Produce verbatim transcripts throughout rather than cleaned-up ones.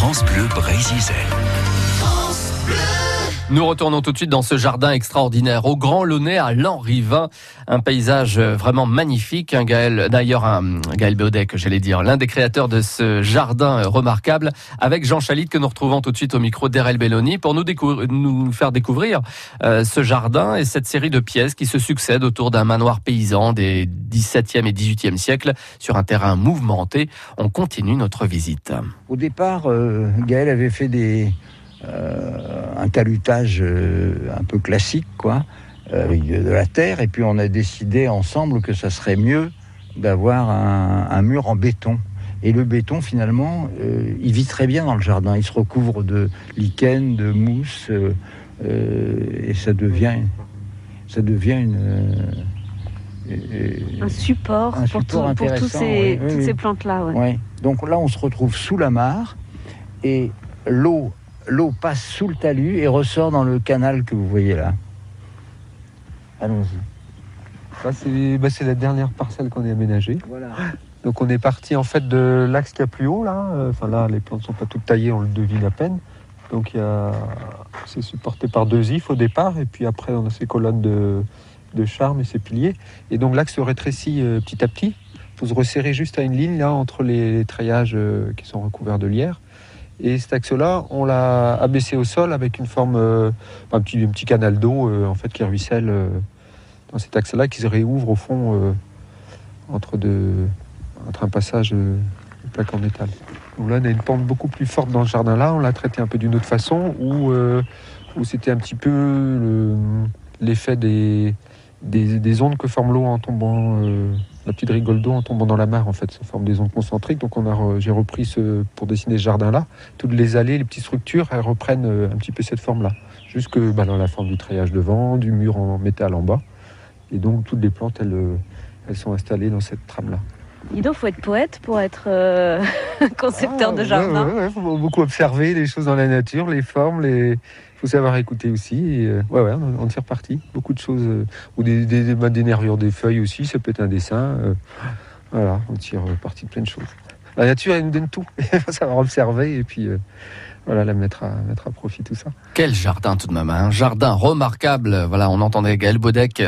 France Bleu Brésil. France Bleu. Nous retournons tout de suite dans ce jardin extraordinaire au Grand Launay à Lanrivain, un paysage vraiment magnifique. Un Gaël, d'ailleurs, un Gaël Baudet, que j'allais dire, l'un des créateurs de ce jardin remarquable, avec Jean Chalit que nous retrouvons tout de suite au micro d'Erel Belloni pour nous, décou- nous faire découvrir euh, ce jardin et cette série de pièces qui se succèdent autour d'un manoir paysan des dix-septième et dix-huitième siècles sur un terrain mouvementé. On continue notre visite. Au départ, euh, Gaël avait fait des Euh, un talutage euh, un peu classique, quoi, euh, avec de, de la terre, et puis on a décidé ensemble que ça serait mieux d'avoir un, un mur en béton. Et le béton, finalement, euh, il vit très bien dans le jardin, il se recouvre de lichen, de mousse, euh, euh, et ça devient, ça devient une... Euh, un support, un pour, support tout, pour tous ces, oui, oui, toutes oui. ces plantes-là. Ouais. Ouais. Donc là, on se retrouve sous la mare, et l'eau L'eau passe sous le talus et ressort dans le canal que vous voyez là. Allons-y. Ça, c'est, bah, c'est la dernière parcelle qu'on a aménagée. Voilà. Donc on est parti en fait de l'axe qu'il y a plus haut là. Enfin là, les plantes ne sont pas toutes taillées, on le devine à peine. Donc il y a, c'est supporté par deux ifs au départ et puis après on a ces colonnes de, de charme et ces piliers. Et donc l'axe se rétrécit euh, petit à petit. Il faut se resserrer juste à une ligne là entre les, les treillages euh, qui sont recouverts de lierre. Et cet axe-là, on l'a abaissé au sol avec une forme, euh, un, petit, un petit canal d'eau euh, en fait, qui ruisselle euh, dans cet axe-là, qui se réouvre au fond euh, entre, deux, entre un passage euh, de plaque en métal. Donc là, on a une pente beaucoup plus forte dans ce jardin-là. On l'a traité un peu d'une autre façon, où, euh, où c'était un petit peu le, l'effet des, des, des ondes que forme l'eau en tombant... Euh, la petite rigole d'eau en tombant dans la mare, en fait, ça forme des ondes concentriques. Donc on a, j'ai repris ce, pour dessiner ce jardin-là, toutes les allées, les petites structures, elles reprennent un petit peu cette forme-là, jusque bah, dans la forme du treillage devant, du mur en métal en bas. Et donc toutes les plantes, elles, elles sont installées dans cette trame-là. Dis donc, il faut être poète pour être euh, concepteur ah, de jardin. Il ouais, ouais, ouais, faut beaucoup observer les choses dans la nature, les formes, les... faut savoir écouter aussi. Et, euh, ouais, ouais, on, on tire parti. Beaucoup de choses. Euh, ou des, des, des, des nervures des feuilles aussi, ça peut être un dessin. Euh, voilà, on tire parti de plein de choses. La nature, elle nous donne tout. Il faut savoir observer et puis euh, voilà, la mettre à, mettre à profit, tout ça. Quel jardin tout de même, un hein, jardin remarquable. Voilà, on entendait Gaël Bodec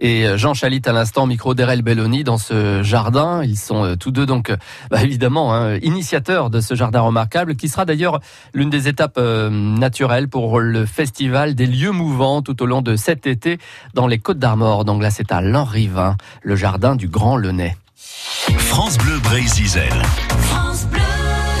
et Jean Chalit à l'instant, micro d'Erel Belloni dans ce jardin. Ils sont euh, tous deux donc bah, évidemment hein, initiateurs de ce jardin remarquable qui sera d'ailleurs l'une des étapes euh, naturelles pour le festival des lieux mouvants tout au long de cet été dans les Côtes-d'Armor. Donc là, c'est à Lanrivain, le jardin du Grand Launay. France Bleu Brésil.